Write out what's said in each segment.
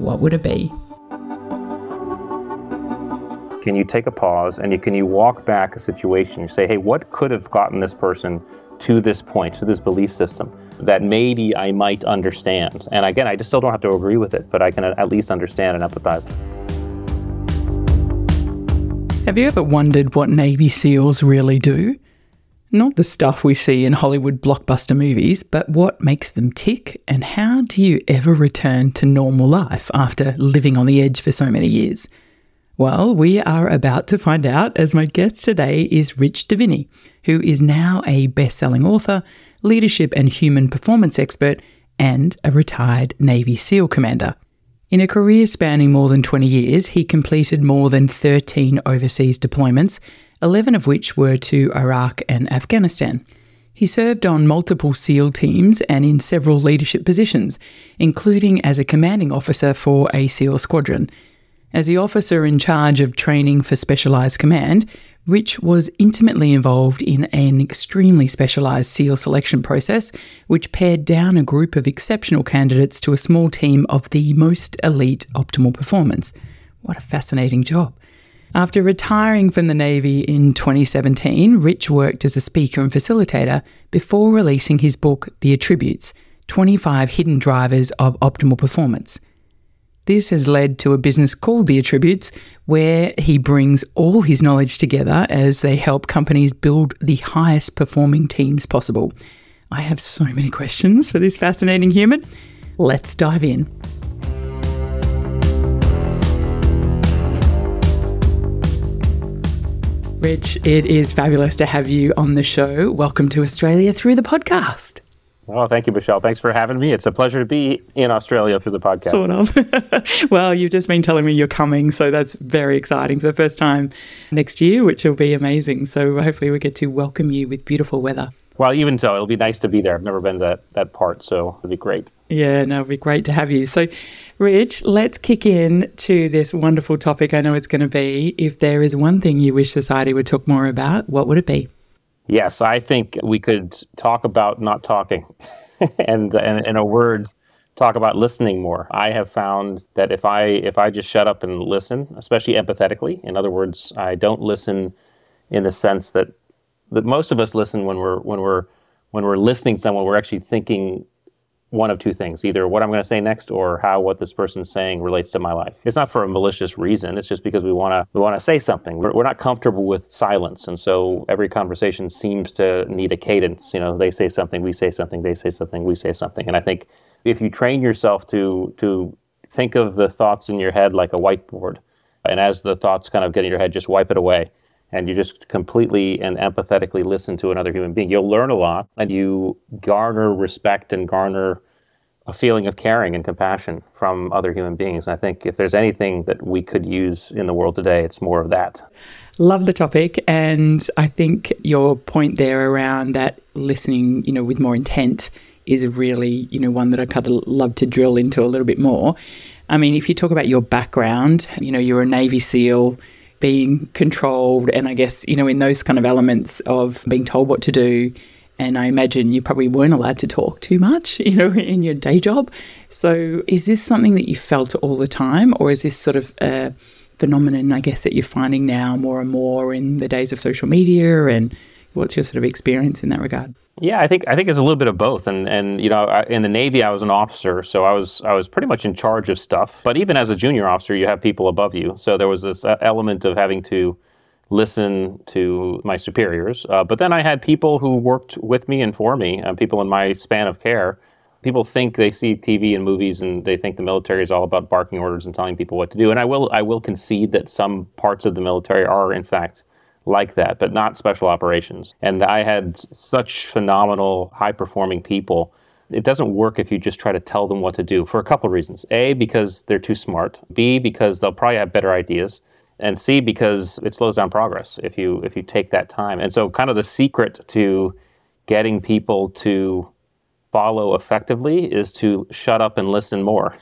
what would it be? Can you take a pause and can you walk back a situation and say, hey, what could have gotten this person to this point, to this belief system that maybe I might understand? And again, I just still don't have to agree with it, but I can at least understand and empathize. Have you ever wondered what Navy SEALs really do? Not the stuff we see in Hollywood blockbuster movies, but what makes them tick, and how do you ever return to normal life after living on the edge for so many years? Well, we are about to find out, as my guest today is Rich Diviney, who is now a best-selling author, leadership and human performance expert, and a retired Navy SEAL commander. In a career spanning more than 20 years, he completed more than 13 overseas deployments, 11 of which were to Iraq and Afghanistan. He served on multiple SEAL teams and in several leadership positions, including as a commanding officer for a SEAL squadron. As the officer in charge of training for specialised command, Rich was intimately involved in an extremely specialised SEAL selection process, which pared down a group of exceptional candidates to a small team of the most elite optimal performance. What a fascinating job. After retiring from the Navy in 2017, Rich worked as a speaker and facilitator before releasing his book, The Attributes: 25 Hidden Drivers of Optimal Performance. This has led to a business called The Attributes, where he brings all his knowledge together as they help companies build the highest performing teams possible. I have so many questions for this fascinating human. Let's dive in. Rich, it is fabulous to have you on the show. Welcome to Australia through the podcast. Well, thank you, Michelle. Thanks for having me. It's a pleasure to be in Australia through the podcast. Sort of. Well, you've just been telling me you're coming, so that's very exciting for the first time next year, which will be amazing. So hopefully we get to welcome you with beautiful weather. Well, even so, it'll be nice to be there. I've never been to that part, so it'll be great. Yeah, no, it'll be great to have you. So, Rich, let's kick in to this wonderful topic. I know it's going to be, if there is one thing you wish society would talk more about, what would it be? Yes, I think we could talk about not talking and in a word, talk about listening more. I have found that if I just shut up and listen, especially empathetically, in other words, I don't listen in the sense that most of us listen when we're listening to someone, we're actually thinking one of two things, either what I'm going to say next or what this person's saying relates to my life. It's not for a malicious reason. It's just because we want to say something. We're not comfortable with silence. And so every conversation seems to need a cadence. You know, they say something, we say something, they say something, we say something. And I think if you train yourself to think of the thoughts in your head like a whiteboard, and as the thoughts kind of get in your head, just wipe it away. And you just completely and empathetically listen to another human being. You'll learn a lot, and you garner respect and garner a feeling of caring and compassion from other human beings. And I think if there's anything that we could use in the world today, it's more of that. Love the topic. And I think your point there around that listening, you know, with more intent is really, you know, one that I kind of love to drill into a little bit more. I mean, if you talk about your background, you know, you're a Navy SEAL, being controlled, and I guess, you know, in those kind of elements of being told what to do. And I imagine you probably weren't allowed to talk too much, you know, in your day job. So is this something that you felt all the time, or is this sort of a phenomenon, I guess, that you're finding now more and more in the days of social media? And what's your sort of experience in that regard? Yeah, I think it's a little bit of both. And you know, in the Navy, I was an officer, so I was pretty much in charge of stuff. But even as a junior officer, you have people above you. So there was this element of having to listen to my superiors. But then I had people who worked with me and for me, people in my span of care. People think they see TV and movies and they think the military is all about barking orders and telling people what to do. And I will concede that some parts of the military are, in fact, like that, but not special operations. And I had such phenomenal, high-performing people It doesn't work if you just try to tell them what to do for a couple of reasons. A, because they're too smart. B, because they'll probably have better ideas. And C, because it slows down progress if you take that time. And so kind of the secret to getting people to follow effectively is to shut up and listen more,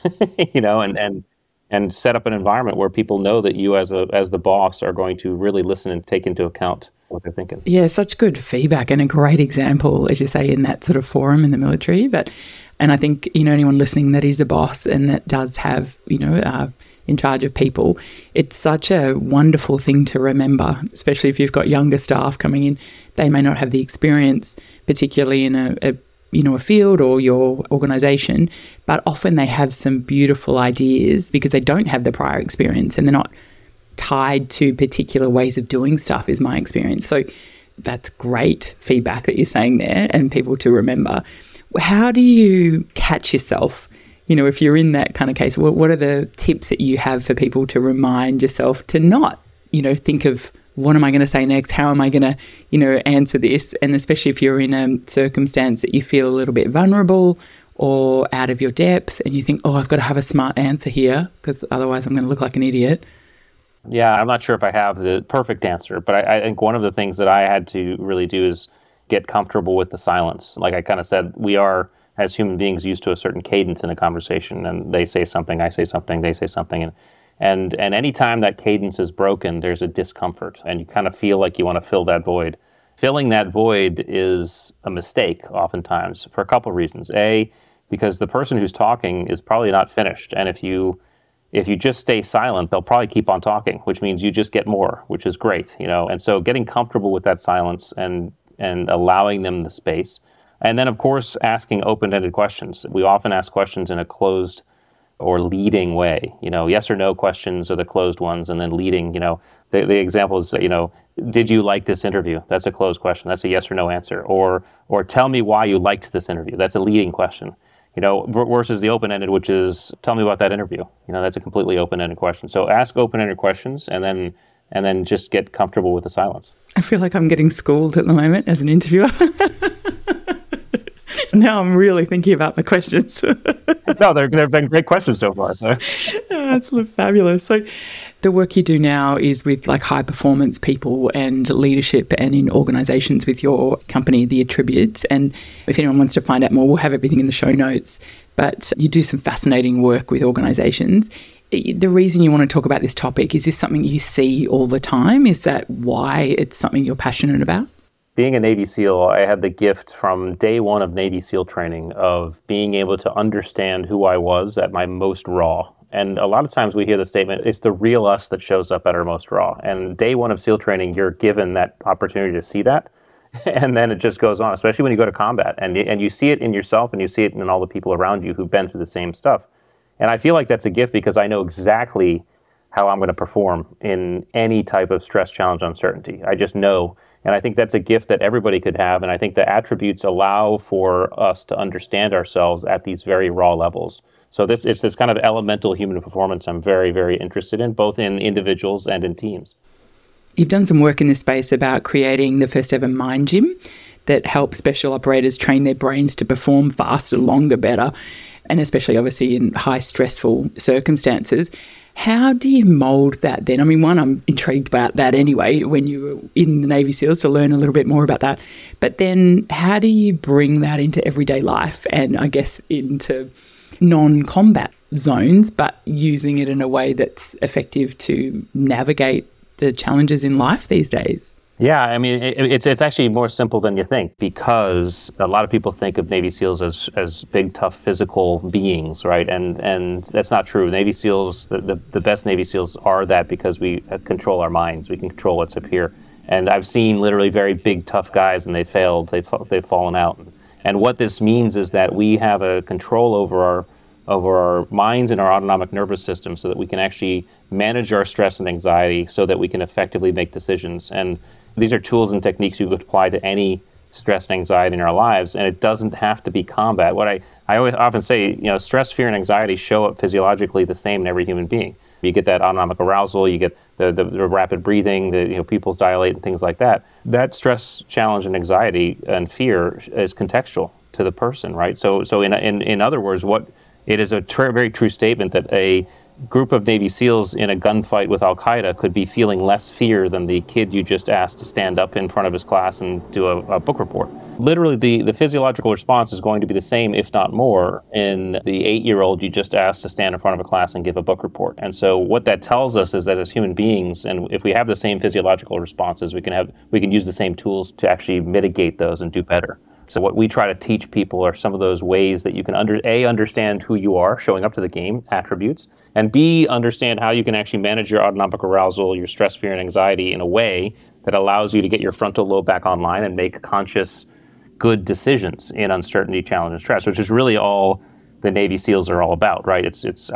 and set up an environment where people know that you as the boss are going to really listen and take into account what they're thinking. Yeah, such good feedback and a great example, as you say, in that sort of forum in the military. And I think, anyone listening that is a boss and that does have, in charge of people, it's such a wonderful thing to remember, especially if you've got younger staff coming in. They may not have the experience, particularly in a field or your organization, but often they have some beautiful ideas because they don't have the prior experience and they're not tied to particular ways of doing stuff, is my experience. So that's great feedback that you're saying there and people to remember. How do you catch yourself? If you're in that kind of case, what are the tips that you have for people to remind yourself to not, think of what am I going to say next? How am I going to, answer this? And especially if you're in a circumstance that you feel a little bit vulnerable or out of your depth and you think, oh, I've got to have a smart answer here because otherwise I'm going to look like an idiot. Yeah, I'm not sure if I have the perfect answer, but I think one of the things that I had to really do is get comfortable with the silence. Like I kind of said, we are, as human beings, used to a certain cadence in a conversation, and they say something, I say something, they say something. And any time that cadence is broken, there's a discomfort, and you kind of feel like you want to fill that void. Filling that void is a mistake oftentimes for a couple of reasons. A, because the person who's talking is probably not finished, and if you just stay silent, they'll probably keep on talking, which means you just get more, which is great, And so getting comfortable with that silence and allowing them the space. And then, of course, asking open-ended questions. We often ask questions in a closed or leading way. Yes or no questions are the closed ones, and then leading, the example is, did you like this interview? That's a closed question. That's a yes or no answer. Or tell me why you liked this interview. That's a leading question, versus the open-ended, which is tell me about that interview. That's a completely open-ended question. So ask open-ended questions and then just get comfortable with the silence. I feel like I'm getting schooled at the moment as an interviewer. Now I'm really thinking about my questions. No, they've been great questions so far. So that's fabulous. So the work you do now is with high performance people and leadership and in organizations with your company, The Attributes. And if anyone wants to find out more, we'll have everything in the show notes. But you do some fascinating work with organizations. The reason you want to talk about this topic, is this something you see all the time? Is that why it's something you're passionate about? Being a Navy SEAL, I had the gift from day one of Navy SEAL training of being able to understand who I was at my most raw. And a lot of times we hear the statement, it's the real us that shows up at our most raw. And day one of SEAL training, you're given that opportunity to see that. And then it just goes on, especially when you go to combat. And you see it in yourself and you see it in all the people around you who've been through the same stuff. And I feel like that's a gift because I know exactly how I'm going to perform in any type of stress, challenge, uncertainty. I just know. And I think that's a gift that everybody could have. And I think the attributes allow for us to understand ourselves at these very raw levels. So it's this kind of elemental human performance I'm very, very interested in, both in individuals and in teams. You've done some work in this space about creating the first ever Mind Gym that helps special operators train their brains to perform faster, longer, better, and especially obviously in high stressful circumstances. How do you mould that then? I mean, one, I'm intrigued about that anyway, when you were in the Navy SEALs, to learn a little bit more about that. But then how do you bring that into everyday life and I guess into non-combat zones, but using it in a way that's effective to navigate the challenges in life these days? Yeah, I mean, it's actually more simple than you think, because a lot of people think of Navy SEALs as big, tough, physical beings, right? And that's not true. Navy SEALs, the best Navy SEALs are that because we control our minds. We can control what's up here. And I've seen literally very big, tough guys, and they failed. They've fallen out. And what this means is that we have a control over our minds and our autonomic nervous system so that we can actually manage our stress and anxiety so that we can effectively make decisions. And these are tools and techniques you could apply to any stress and anxiety in our lives, and it doesn't have to be combat. What I always often say, stress, fear, and anxiety show up physiologically the same in every human being. You get that autonomic arousal, you get the rapid breathing, the pupils dilate and things like that. That stress, challenge, and anxiety and fear is contextual to the person, right? So in other words, what it is a very true statement that a group of Navy SEALs in a gunfight with Al Qaeda could be feeling less fear than the kid you just asked to stand up in front of his class and do a book report. Literally, the physiological response is going to be the same, if not more, in the 8-year-old you just asked to stand in front of a class and give a book report. And so what that tells us is that as human beings, and if we have the same physiological responses, we can use the same tools to actually mitigate those and do better. So what we try to teach people are some of those ways that you can understand who you are showing up to the game, attributes, and B, understand how you can actually manage your autonomic arousal, your stress, fear, and anxiety in a way that allows you to get your frontal lobe back online and make conscious, good decisions in uncertainty, challenge, and stress, which is really all the Navy SEALs are all about, right?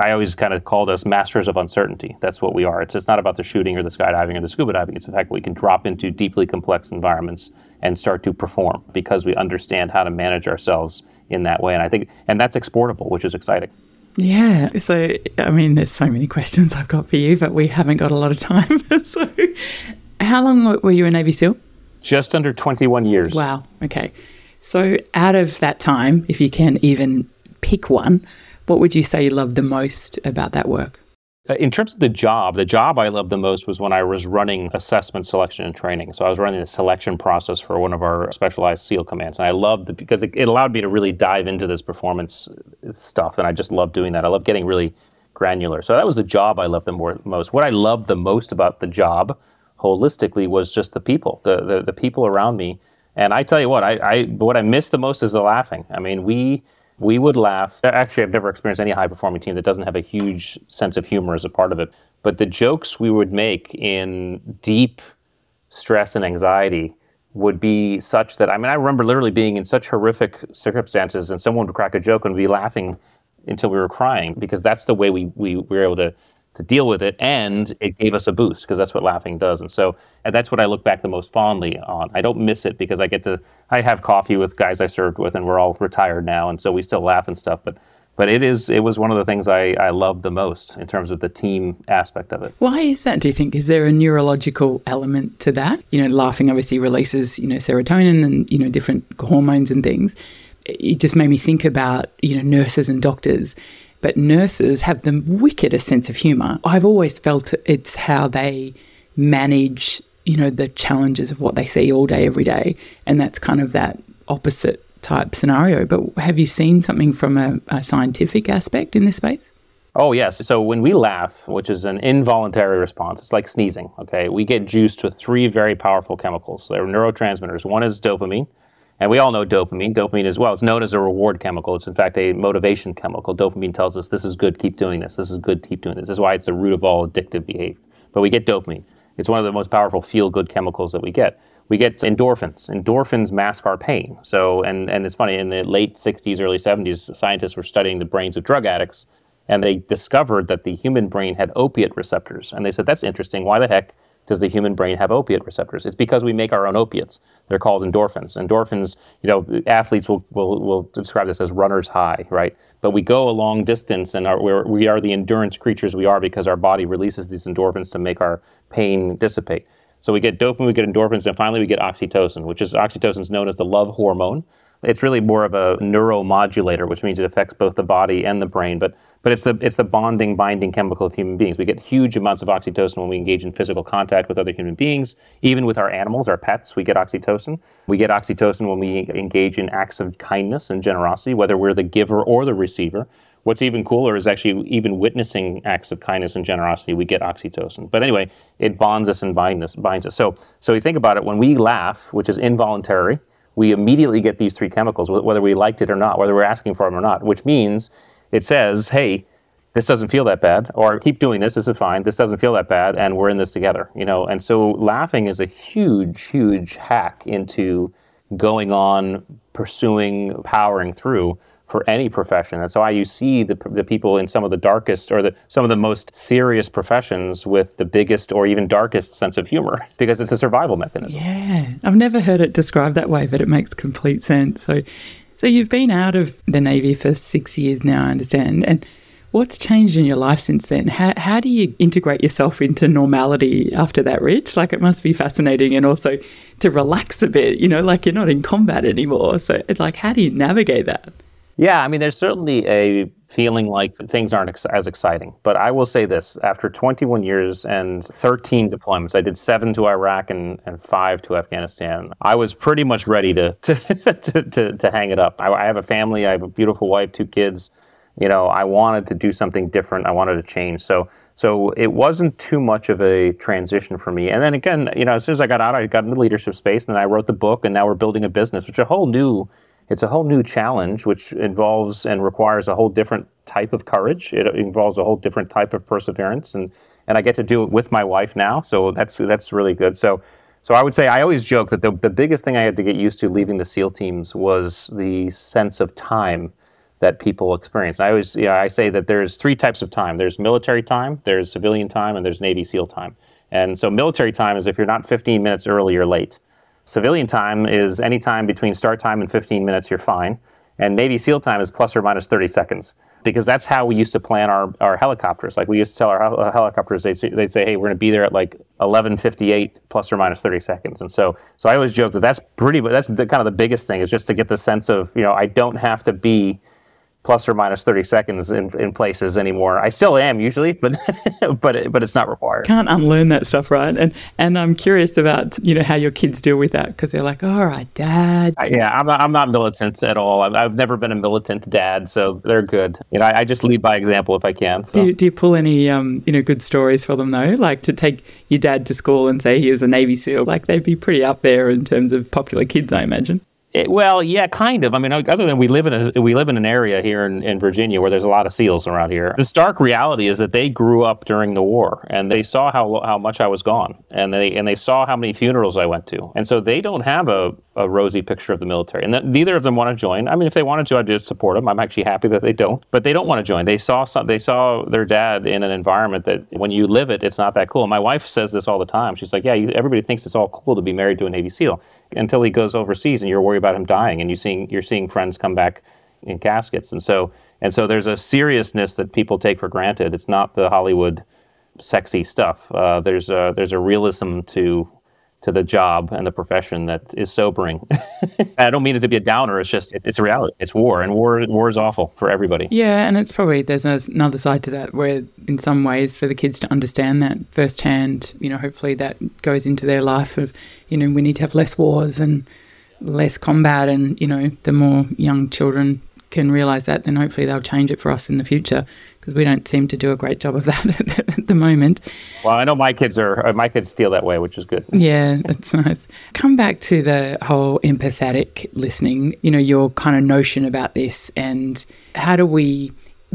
I always kind of called us masters of uncertainty. That's what we are. It's not about the shooting or the skydiving or the scuba diving. It's the fact that we can drop into deeply complex environments and start to perform because we understand how to manage ourselves in that way. And I think that's exportable, which is exciting. Yeah. So, I mean, there's so many questions I've got for you, but we haven't got a lot of time. So how long were you a Navy SEAL? Just under 21 years. Wow. Okay. So out of that time, if you can even pick one, what would you say you loved the most about that work? In terms of the job I loved the most was when I was running assessment, selection, and training. So I was running the selection process for one of our specialized SEAL commands. And I loved it because it allowed me to really dive into this performance stuff. And I just loved doing that. I love getting really granular. So that was the job I loved the most. What I loved the most about the job holistically was just the people, the people around me. And I tell you what, what I miss the most is the laughing. I mean, we would laugh. Actually, I've never experienced any high-performing team that doesn't have a huge sense of humor as a part of it. But the jokes we would make in deep stress and anxiety would be such that, I mean, I remember literally being in such horrific circumstances and someone would crack a joke and we'd be laughing until we were crying, because that's the way we were able to deal with it, and it gave us a boost, because that's what laughing does. And so that's what I look back the most fondly on. I don't miss it because I have coffee with guys I served with, and we're all retired now, and so we still laugh and stuff, but it was one of the things I loved the most in terms of the team aspect of it. Why is that, do you think? Is there a neurological element to that? You know, laughing obviously releases, you know, serotonin and, you know, different hormones and things. It just made me think about, you know, nurses and doctors. But nurses have the wickedest sense of humour. I've always felt it's how they manage, you know, the challenges of what they see all day, every day. And that's kind of that opposite type scenario. But have you seen something from a scientific aspect in this space? Oh, yes. So when we laugh, which is an involuntary response, it's like sneezing, okay? We get juiced with 3 very powerful chemicals. They're neurotransmitters. One is dopamine. And we all know dopamine. Dopamine as well. It's known as a reward chemical. It's in fact a motivation chemical. Dopamine tells us this is good, keep doing this. This is good, keep doing this. This is why it's the root of all addictive behavior. But we get dopamine. It's one of the most powerful feel-good chemicals that we get. We get endorphins. Endorphins mask our pain. So, and it's funny, in the late 60s, early 70s, scientists were studying the brains of drug addicts, and they discovered that the human brain had opiate receptors. And they said, that's interesting. Why the heck does the human brain have opiate receptors? It's because we make our own opiates. They're called endorphins. Endorphins, you know, athletes will describe this as runner's high, right? But we go a long distance, and we are the endurance creatures we are, because our body releases these endorphins to make our pain dissipate. So we get dopamine, we get endorphins, and finally we get oxytocin, which is, oxytocin's known as the love hormone. It's really more of a neuromodulator, which means it affects both the body and the brain, but it's the bonding, binding chemical of human beings. We get huge amounts of oxytocin when we engage in physical contact with other human beings. Even with our animals, our pets, we get oxytocin. We get oxytocin when we engage in acts of kindness and generosity, whether we're the giver or the receiver. What's even cooler is actually even witnessing acts of kindness and generosity, we get oxytocin. But anyway, it bonds us and binds us. So we think about it, when we laugh, which is involuntary, we immediately get these 3 chemicals, whether we liked it or not, whether we're asking for them or not, which means it says, hey, this doesn't feel that bad, or keep doing this is fine, this doesn't feel that bad, and we're in this together, you know. And so laughing is a huge, huge hack into going on, pursuing, powering through for any profession. That's why you see the people in some of the darkest or some of the most serious professions with the biggest or even darkest sense of humor, because it's a survival mechanism. Yeah, I've never heard it described that way, but it makes complete sense. So you've been out of the Navy for 6 years now, I understand. And What's changed in your life since then? How do you integrate yourself into normality after that, Rich? Like, it must be fascinating, and also to relax a bit, you know, like you're not in combat anymore. So it's like, how do you navigate that? Yeah, I mean, there's certainly a feeling like things aren't as exciting. But I will say this, after 21 years and 13 deployments, I did 7 to Iraq and 5 to Afghanistan. I was pretty much ready to hang it up. I have a family, I have a beautiful wife, 2 kids. You know, I wanted to do something different. I wanted to change. So it wasn't too much of a transition for me. And then again, you know, as soon as I got out, I got into leadership space, and then I wrote the book, and now we're building a business, which it's a whole new challenge, which involves and requires a whole different type of courage. It involves a whole different type of perseverance, and I get to do it with my wife now, so that's really good. So I would say, I always joke that the biggest thing I had to get used to leaving the SEAL teams was the sense of time that people experience. And I say that there's 3 types of time. There's military time, there's civilian time, and there's Navy SEAL time. And so military time is if you're not 15 minutes early, you're late. Civilian time is any time between start time and 15 minutes, you're fine. And Navy SEAL time is plus or minus 30 seconds, because that's how we used to plan our helicopters. Like, we used to tell our helicopters, they'd say, hey, we're going to be there at like 11:58 plus or minus 30 seconds. And so I always joke that's kind of the biggest thing, is just to get the sense of, you know, I don't have to be plus or minus 30 seconds in places anymore. I still am usually, but but it's not required. Can't unlearn that stuff, right? And I'm curious about, you know, how your kids deal with that, because they're like, all right, Dad. I'm not militant at all. I've never been a militant dad, so they're good. You know, I just lead by example if I can. So. Do you pull any you know, good stories for them though? Like, to take your dad to school and say he was a Navy SEAL, like, they'd be pretty up there in terms of popular kids, I imagine. Well, yeah, kind of. I mean, other than we live in an area here in Virginia where there's a lot of SEALs around here. The stark reality is that they grew up during the war, and they saw how much I was gone, and they saw how many funerals I went to, and so they don't have a rosy picture of the military. And neither of them want to join. I mean, if they wanted to, I'd support them. I'm actually happy that they don't, but they don't want to join. They saw their dad in an environment that when you live it, it's not that cool. And my wife says this all the time. She's like, yeah, everybody thinks it's all cool to be married to a Navy SEAL until he goes overseas and you're worried about him dying, and you're seeing friends come back in caskets. And so there's a seriousness that people take for granted. It's not the Hollywood sexy stuff. There's a realism to the job and the profession that is sobering. I don't mean it to be a downer. It's just, it's a reality. It's war, and war is awful for everybody. Yeah, and it's probably, there's another side to that where, in some ways, for the kids to understand that firsthand, you know, hopefully that goes into their life of, you know, we need to have less wars and less combat, and, you know, the more young children can realize that, then hopefully they'll change it for us in the future, because we don't seem to do a great job of that at the moment. Well, I know my kids feel that way, which is good. Yeah, that's nice. Come back to the whole empathetic listening, you know, your kind of notion about this, and how do we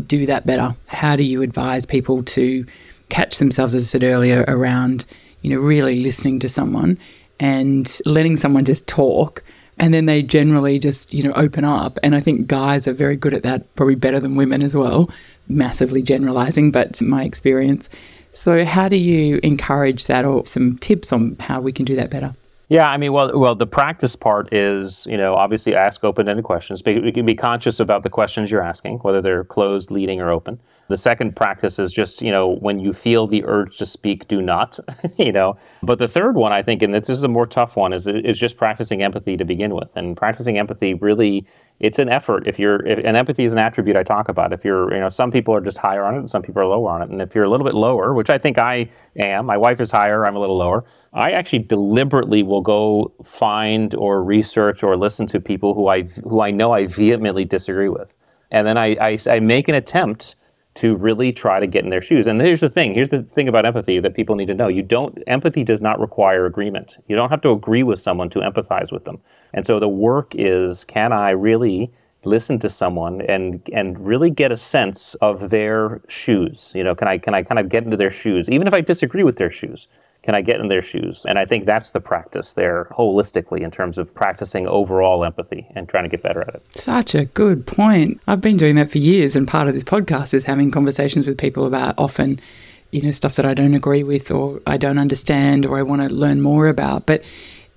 do that better? How do you advise people to catch themselves, as I said earlier, around, you know, really listening to someone and letting someone just talk? And then they generally just, you know, open up. And I think guys are very good at that, probably better than women as well, massively generalizing, but my experience. So how do you encourage that, or some tips on how we can do that better? Yeah, I mean, well, the practice part is, you know, obviously ask open-ended questions. We can be conscious about the questions you're asking, whether they're closed, leading, or open. The second practice is just, you know, when you feel the urge to speak, do not, you know. But the third one, I think, and this is a more tough one, is just practicing empathy to begin with. And practicing empathy, really, it's an effort. And empathy is an attribute I talk about. If you're, you know, some people are just higher on it and some people are lower on it. And if you're a little bit lower, which I think I am, my wife is higher, I'm a little lower, I actually deliberately will go find or research or listen to people who I know I vehemently disagree with. And then I make an attempt to really try to get in their shoes. And here's the thing about empathy that people need to know. Empathy does not require agreement. You don't have to agree with someone to empathize with them. And so the work is, can I really listen to someone and really get a sense of their shoes? You know, can I kind of get into their shoes? Even if I disagree with their shoes, can I get in their shoes? And I think that's the practice there holistically, in terms of practicing overall empathy and trying to get better at it. Such a good point. I've been doing that for years, and part of this podcast is having conversations with people about, often, you know, stuff that I don't agree with or I don't understand or I want to learn more about. But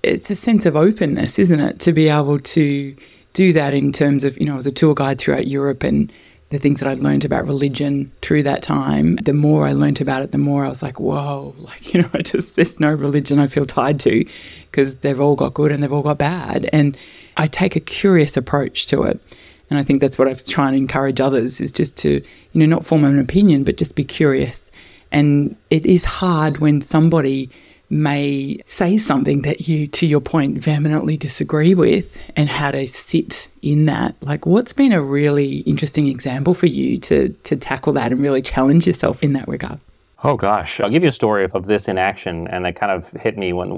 it's a sense of openness, isn't it, to be able to do that in terms of, you know, I was a tour guide throughout Europe, and the things that I learned about religion through that time, the more I learned about it, the more I was like, whoa, like, you know, I just, there's no religion I feel tied to, because they've all got good and they've all got bad. And I take a curious approach to it. And I think that's what I've tried to encourage others, is just to, you know, not form an opinion, but just be curious. And it is hard when somebody may say something that you, to your point, vehemently disagree with, and how to sit in that. Like, what's been a really interesting example for you to tackle that and really challenge yourself in that regard? Oh gosh, I'll give you a story of this in action, and that kind of hit me when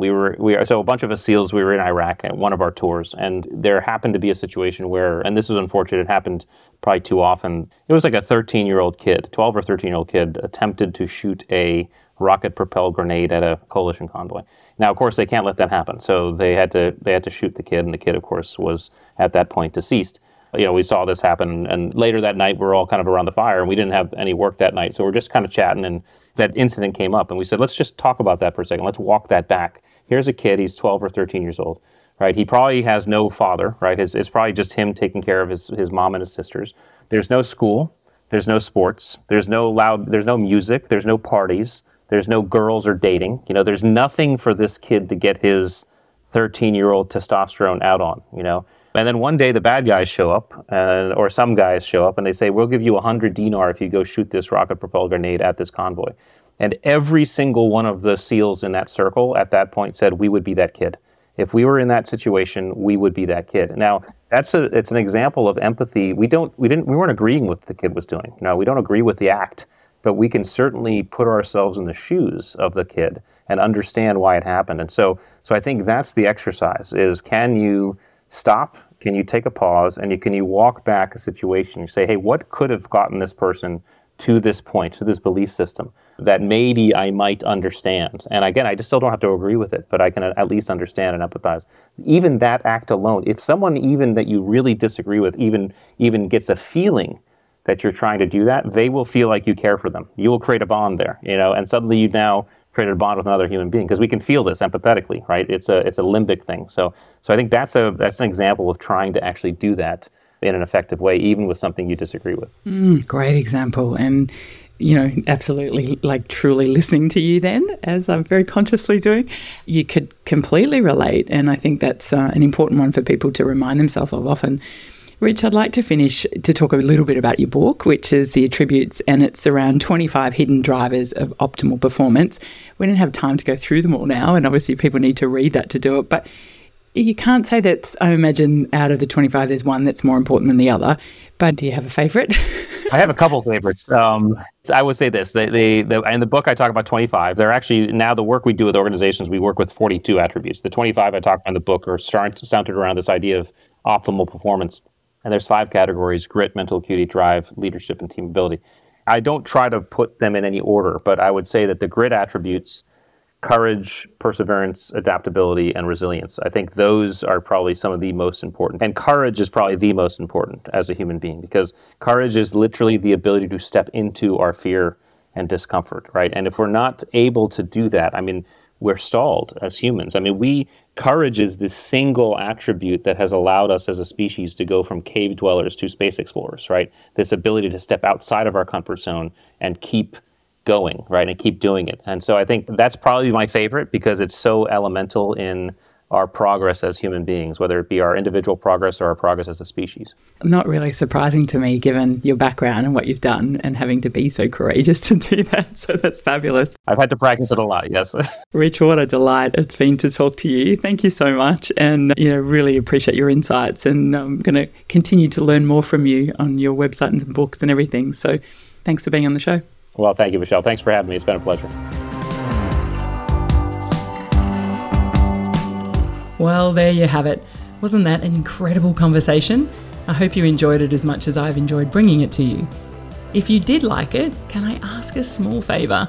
so a bunch of us SEALs, we were in Iraq at one of our tours, and there happened to be a situation where, and this is unfortunate, it happened probably too often, it was like a 12 or 13-year-old kid attempted to shoot a rocket-propelled grenade at a coalition convoy. Now, of course, they can't let that happen, so they had to shoot the kid, and the kid, of course, was at that point deceased. You know, we saw this happen, and later that night, we're all kind of around the fire, and we didn't have any work that night, so we're just kind of chatting, and that incident came up, and we said, let's just talk about that for a second. Let's walk that back. Here's a kid, he's 12 or 13 years old, right? He probably has no father, right? It's probably just him taking care of his mom and his sisters. There's no school, there's no sports, there's no music, there's no parties, there's no girls or dating. You know, there's nothing for this kid to get his 13-year-old testosterone out on, you know? And then one day the bad guys show up, or some guys show up, and they say, we'll give you 100 dinar if you go shoot this rocket-propelled grenade at this convoy. And every single one of the SEALs in that circle at that point said, we would be that kid. If we were in that situation, we would be that kid. Now, it's an example of empathy. We weren't agreeing with what the kid was doing. No, we don't agree with the act, but we can certainly put ourselves in the shoes of the kid and understand why it happened. And so I think that's the exercise, is can you stop? Can you take a pause? And can you walk back a situation? You say, hey, what could have gotten this person to this point, to this belief system that maybe I might understand? And again, I just still don't have to agree with it, but I can at least understand and empathize. Even that act alone, if someone even that you really disagree with even gets a feeling that you're trying to do that, they will feel like you care for them. You will create a bond there, you know, and suddenly you now created a bond with another human being, because we can feel this empathetically, right? It's a limbic thing. So I think that's an example of trying to actually do that in an effective way, even with something you disagree with. Great example. And, you know, absolutely, like, truly listening to you then, as I'm very consciously doing, you could completely relate. And I think that's an important one for people to remind themselves of often. Rich, I'd like to finish to talk a little bit about your book, which is The Attributes, and it's around 25 hidden drivers of optimal performance. We don't have time to go through them all now, and obviously people need to read that to do it, but you can't say that, I imagine, out of the 25, there's one that's more important than the other, but do you have a favorite? I have a couple favorites. I would say this, in the book I talk about 25. They're actually, now the work we do with organizations, we work with 42 attributes. The 25 I talk about in the book are centered around this idea of optimal performance. And there's 5 categories: grit, mental acuity, drive, leadership, and team ability. I don't try to put them in any order, but I would say that the grit attributes, courage, perseverance, adaptability, and resilience, I think those are probably some of the most important. And courage is probably the most important as a human being, because courage is literally the ability to step into our fear and discomfort, right? And if we're not able to do that, I mean, we're stalled as humans. I mean, courage is the single attribute that has allowed us as a species to go from cave dwellers to space explorers, right? This ability to step outside of our comfort zone and keep going, right? And keep doing it. And so I think that's probably my favorite, because it's so elemental in our progress as human beings, whether it be our individual progress or our progress as a species. Not really surprising to me, given your background and what you've done and having to be so courageous to do that. So that's fabulous. I've had to practice it a lot, yes. Rich, what a delight it's been to talk to you. Thank you so much. And, you know, really appreciate your insights. And I'm going to continue to learn more from you on your website and books and everything. So thanks for being on the show. Well, thank you, Michelle. Thanks for having me. It's been a pleasure. Well, there you have it. Wasn't that an incredible conversation? I hope you enjoyed it as much as I've enjoyed bringing it to you. If you did like it, can I ask a small favour?